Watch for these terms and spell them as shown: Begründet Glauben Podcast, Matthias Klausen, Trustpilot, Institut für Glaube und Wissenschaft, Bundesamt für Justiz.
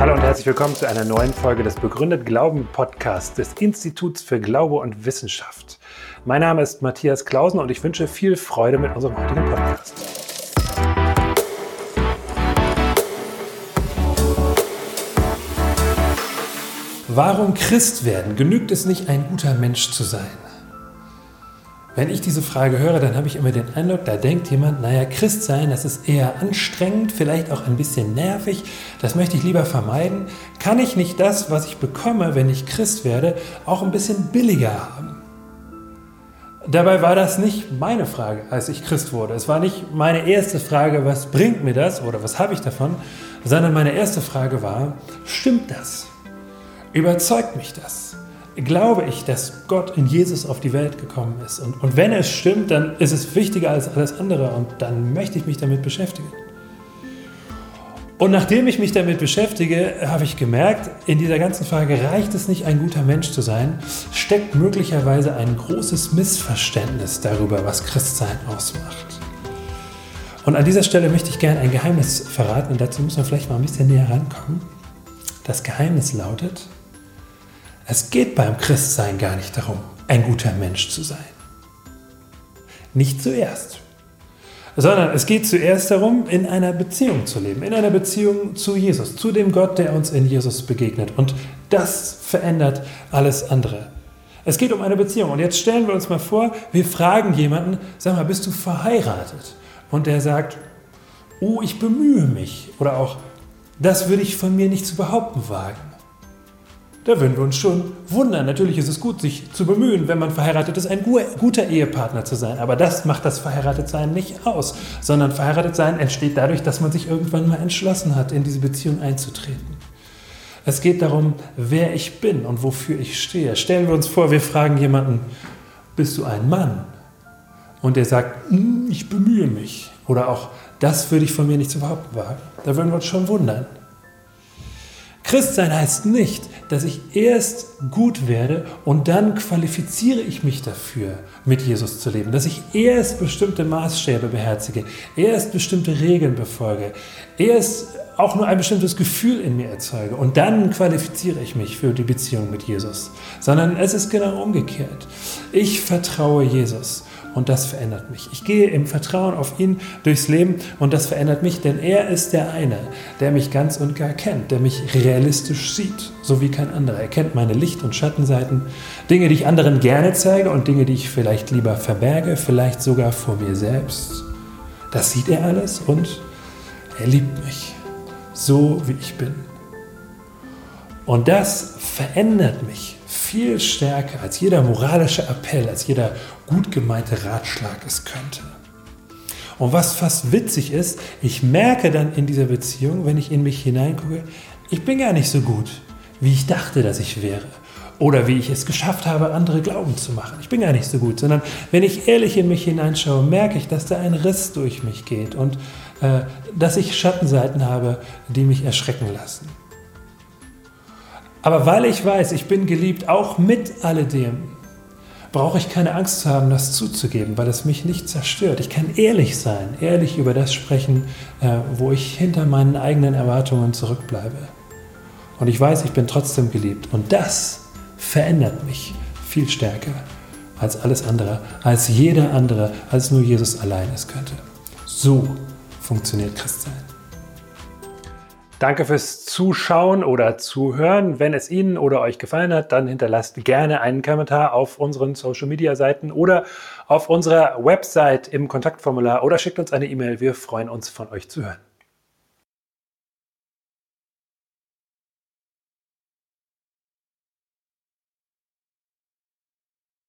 Hallo und herzlich willkommen zu einer neuen Folge des Begründet Glauben Podcast des Instituts für Glaube und Wissenschaft. Mein Name ist Matthias Klausen und ich wünsche viel Freude mit unserem heutigen Podcast. Warum Christ werden? Genügt es nicht, ein guter Mensch zu sein? Wenn ich diese Frage höre, dann habe ich immer den Eindruck, da denkt jemand, naja, Christ sein, das ist eher anstrengend, vielleicht auch ein bisschen nervig, das möchte ich lieber vermeiden. Kann ich nicht das, was ich bekomme, wenn ich Christ werde, auch ein bisschen billiger haben? Dabei war das nicht meine Frage, als ich Christ wurde. Es war nicht meine erste Frage, was bringt mir das oder was habe ich davon, sondern meine erste Frage war, stimmt das? Überzeugt mich das? Glaube ich, dass Gott in Jesus auf die Welt gekommen ist? Und wenn es stimmt, dann ist es wichtiger als alles andere und dann möchte ich mich damit beschäftigen. Und nachdem ich mich damit beschäftige, habe ich gemerkt, in dieser ganzen Frage reicht es nicht, ein guter Mensch zu sein, steckt möglicherweise ein großes Missverständnis darüber, was Christsein ausmacht. Und an dieser Stelle möchte ich gerne ein Geheimnis verraten und dazu muss man vielleicht mal ein bisschen näher rankommen. Das Geheimnis lautet: Es geht beim Christsein gar nicht darum, ein guter Mensch zu sein. Nicht zuerst. Sondern es geht zuerst darum, in einer Beziehung zu leben, in einer Beziehung zu Jesus, zu dem Gott, der uns in Jesus begegnet. Und das verändert alles andere. Es geht um eine Beziehung. Und jetzt stellen wir uns mal vor, wir fragen jemanden, sag mal, bist du verheiratet? Und der sagt, oh, ich bemühe mich. Oder auch, das würde ich von mir nicht zu behaupten wagen. Da würden wir uns schon wundern. Natürlich ist es gut, sich zu bemühen, wenn man verheiratet ist, ein guter Ehepartner zu sein. Aber das macht das Verheiratetsein nicht aus, sondern Verheiratetsein entsteht dadurch, dass man sich irgendwann mal entschlossen hat, in diese Beziehung einzutreten. Es geht darum, wer ich bin und wofür ich stehe. Stellen wir uns vor, wir fragen jemanden, bist du ein Mann? Und der sagt, ich bemühe mich. Oder auch, das würde ich von mir nicht zu behaupten wagen. Da würden wir uns schon wundern. Christsein heißt nicht, dass ich erst gut werde und dann qualifiziere ich mich dafür, mit Jesus zu leben. Dass ich erst bestimmte Maßstäbe beherzige, erst bestimmte Regeln befolge, erst auch nur ein bestimmtes Gefühl in mir erzeuge und dann qualifiziere ich mich für die Beziehung mit Jesus. Sondern es ist genau umgekehrt. Ich vertraue Jesus. Und das verändert mich. Ich gehe im Vertrauen auf ihn durchs Leben und das verändert mich, denn er ist der eine, der mich ganz und gar kennt, der mich realistisch sieht, so wie kein anderer. Er kennt meine Licht- und Schattenseiten, Dinge, die ich anderen gerne zeige und Dinge, die ich vielleicht lieber verberge, vielleicht sogar vor mir selbst. Das sieht er alles und er liebt mich, so wie ich bin. Und das verändert mich viel stärker, als jeder moralische Appell, als jeder gut gemeinte Ratschlag es könnte. Und was fast witzig ist, ich merke dann in dieser Beziehung, wenn ich in mich hineingucke, ich bin gar nicht so gut, wie ich dachte, dass ich wäre. Oder wie ich es geschafft habe, andere glauben zu machen. Ich bin gar nicht so gut, sondern wenn ich ehrlich in mich hineinschaue, merke ich, dass da ein Riss durch mich geht und dass ich Schattenseiten habe, die mich erschrecken lassen. Aber weil ich weiß, ich bin geliebt, auch mit alledem, brauche ich keine Angst zu haben, das zuzugeben, weil es mich nicht zerstört. Ich kann ehrlich sein, ehrlich über das sprechen, wo ich hinter meinen eigenen Erwartungen zurückbleibe. Und ich weiß, ich bin trotzdem geliebt. Und das verändert mich viel stärker als alles andere, als jeder andere, als nur Jesus allein es könnte. So funktioniert Christsein. Danke fürs Zuschauen oder Zuhören. Wenn es Ihnen oder euch gefallen hat, dann hinterlasst gerne einen Kommentar auf unseren Social-Media-Seiten oder auf unserer Website im Kontaktformular oder schickt uns eine E-Mail. Wir freuen uns, von euch zu hören.